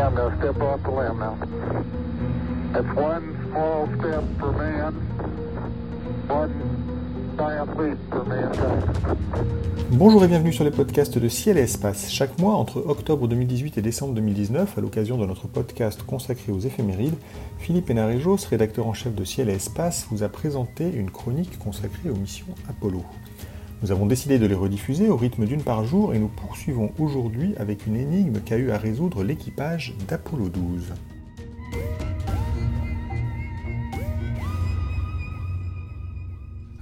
And step off the land now. That's one small step for man, one giant leap for mankind. Bonjour et bienvenue sur les podcasts de Ciel et Espace. Chaque mois, entre octobre 2018 et décembre 2019, à l'occasion de notre podcast consacré aux éphémérides, Philippe Hénarejos, rédacteur en chef de Ciel et Espace, vous a présenté une chronique consacrée aux missions Apollo. Nous avons décidé de les rediffuser au rythme d'une par jour et nous poursuivons aujourd'hui avec une énigme qu'a eu à résoudre l'équipage d'Apollo 12.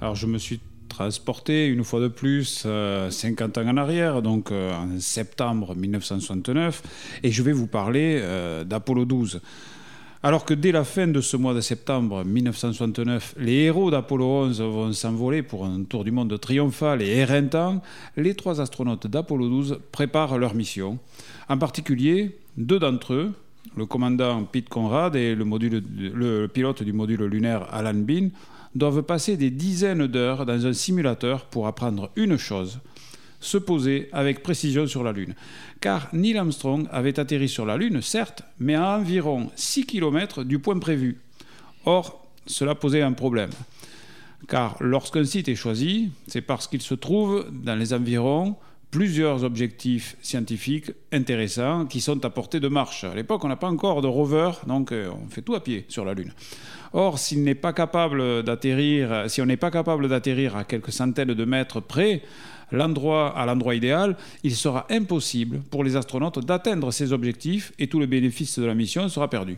Alors je me suis transporté une fois de plus 50 ans en arrière, donc en septembre 1969, et je vais vous parler d'Apollo 12. Alors que dès la fin de ce mois de septembre 1969, les héros d'Apollo 11 vont s'envoler pour un tour du monde triomphal et éreintant, les trois astronautes d'Apollo 12 préparent leur mission. En particulier, deux d'entre eux, le commandant Pete Conrad et le pilote du module lunaire Alan Bean, doivent passer des dizaines d'heures dans un simulateur pour apprendre une chose: se poser avec précision sur la Lune. Car Neil Armstrong avait atterri sur la Lune, certes, mais à environ 6 km du point prévu. Or, cela posait un problème. Car lorsqu'un site est choisi, c'est parce qu'il se trouve dans les environs plusieurs objectifs scientifiques intéressants qui sont à portée de marche. À l'époque, on n'a pas encore de rover, donc on fait tout à pied sur la Lune. Or, si on n'est pas capable d'atterrir à quelques centaines de mètres près, à l'endroit idéal, il sera impossible pour les astronautes d'atteindre ces objectifs et tout le bénéfice de la mission sera perdu.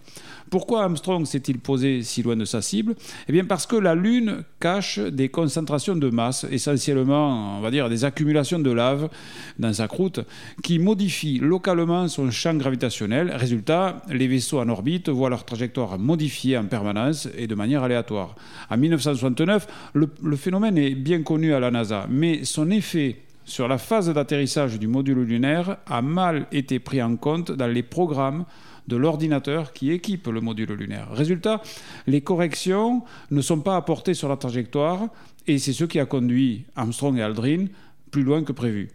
Pourquoi Armstrong s'est-il posé si loin de sa cible ? Eh bien parce que la Lune cache des concentrations de masse, essentiellement, on va dire, des accumulations de lave dans sa croûte, qui modifient localement son champ gravitationnel. Résultat, les vaisseaux en orbite voient leur trajectoire modifiée en permanence et de manière aléatoire. En 1969, le phénomène est bien connu à la NASA, mais son effet sur la phase d'atterrissage du module lunaire a mal été pris en compte dans les programmes de l'ordinateur qui équipe le module lunaire. Résultat, les corrections ne sont pas apportées sur la trajectoire et c'est ce qui a conduit Armstrong et Aldrin plus loin que prévu.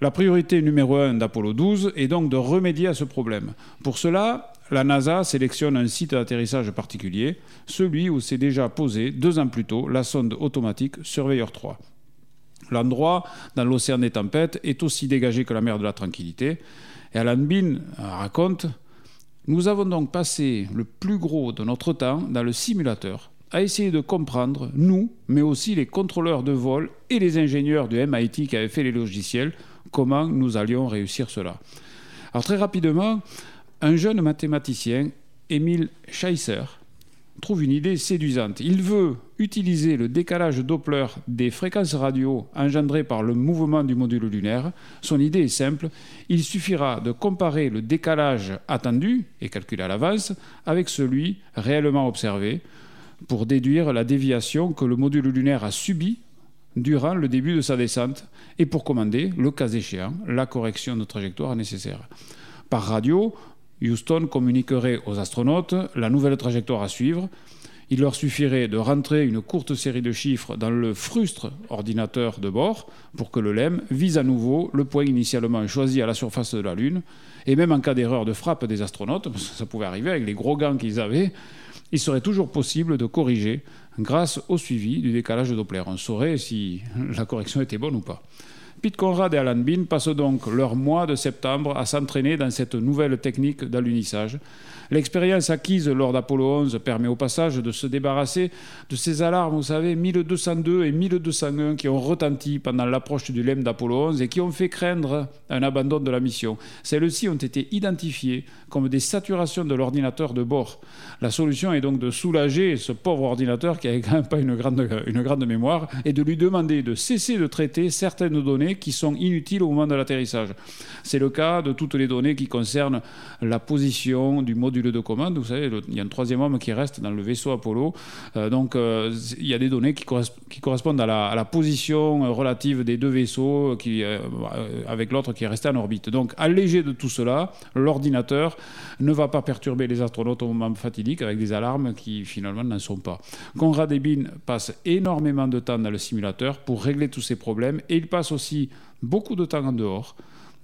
La priorité numéro 1 d'Apollo 12 est donc de remédier à ce problème. Pour cela, la NASA sélectionne un site d'atterrissage particulier, celui où s'est déjà posée 2 ans plus tôt la sonde automatique Surveyor 3. L'endroit, dans l'océan des tempêtes, est aussi dégagé que la mer de la tranquillité. Et Alan Bean raconte: « Nous avons donc passé le plus gros de notre temps dans le simulateur à essayer de comprendre, nous, mais aussi les contrôleurs de vol et les ingénieurs du MIT qui avaient fait les logiciels, comment nous allions réussir cela. » Alors très rapidement, un jeune mathématicien, Émile Schaeffer, trouve une idée séduisante. Il veut utiliser le décalage Doppler des fréquences radio engendrées par le mouvement du module lunaire. Son idée est simple. Il suffira de comparer le décalage attendu, et calculé à l'avance, avec celui réellement observé pour déduire la déviation que le module lunaire a subie durant le début de sa descente et pour commander, le cas échéant, la correction de trajectoire nécessaire. Par radio, Houston communiquerait aux astronautes la nouvelle trajectoire à suivre. Il leur suffirait de rentrer une courte série de chiffres dans le frustre ordinateur de bord pour que le LEM vise à nouveau le point initialement choisi à la surface de la Lune. Et même en cas d'erreur de frappe des astronautes, parce que ça pouvait arriver avec les gros gants qu'ils avaient, il serait toujours possible de corriger grâce au suivi du décalage de Doppler. On saurait si la correction était bonne ou pas. Pete Conrad et Alan Bean passent donc leur mois de septembre à s'entraîner dans cette nouvelle technique d'alunissage. L'expérience acquise lors d'Apollo 11 permet au passage de se débarrasser de ces alarmes, vous savez, 1202 et 1201 qui ont retenti pendant l'approche du LEM d'Apollo 11 et qui ont fait craindre un abandon de la mission. Celles-ci ont été identifiées comme des saturations de l'ordinateur de bord. La solution est donc de soulager ce pauvre ordinateur qui n'avait quand même pas une grande mémoire et de lui demander de cesser de traiter certaines données qui sont inutiles au moment de l'atterrissage. C'est le cas de toutes les données qui concernent la position du module de commande. Vous savez, il y a un troisième homme qui reste dans le vaisseau Apollo. Il y a des données qui correspondent à la position relative des deux vaisseaux avec l'autre qui est resté en orbite. Donc, allégé de tout cela, l'ordinateur ne va pas perturber les astronautes au moment fatidique avec des alarmes qui, finalement, n'en sont pas. Conrad et Bean passent énormément de temps dans le simulateur pour régler tous ces problèmes et ils passent aussi beaucoup de temps en dehors,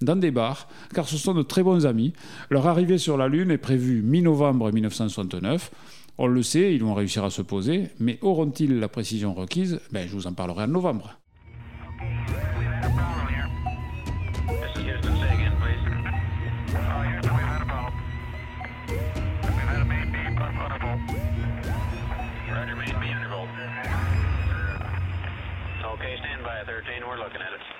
dans des bars, car ce sont de très bons amis. Leur arrivée sur la Lune est prévue mi-novembre 1969. On le sait, ils vont réussir à se poser, mais auront-ils la précision requise? Ben, je vous en parlerai en novembre. Okay, stand by 13, we're looking at it.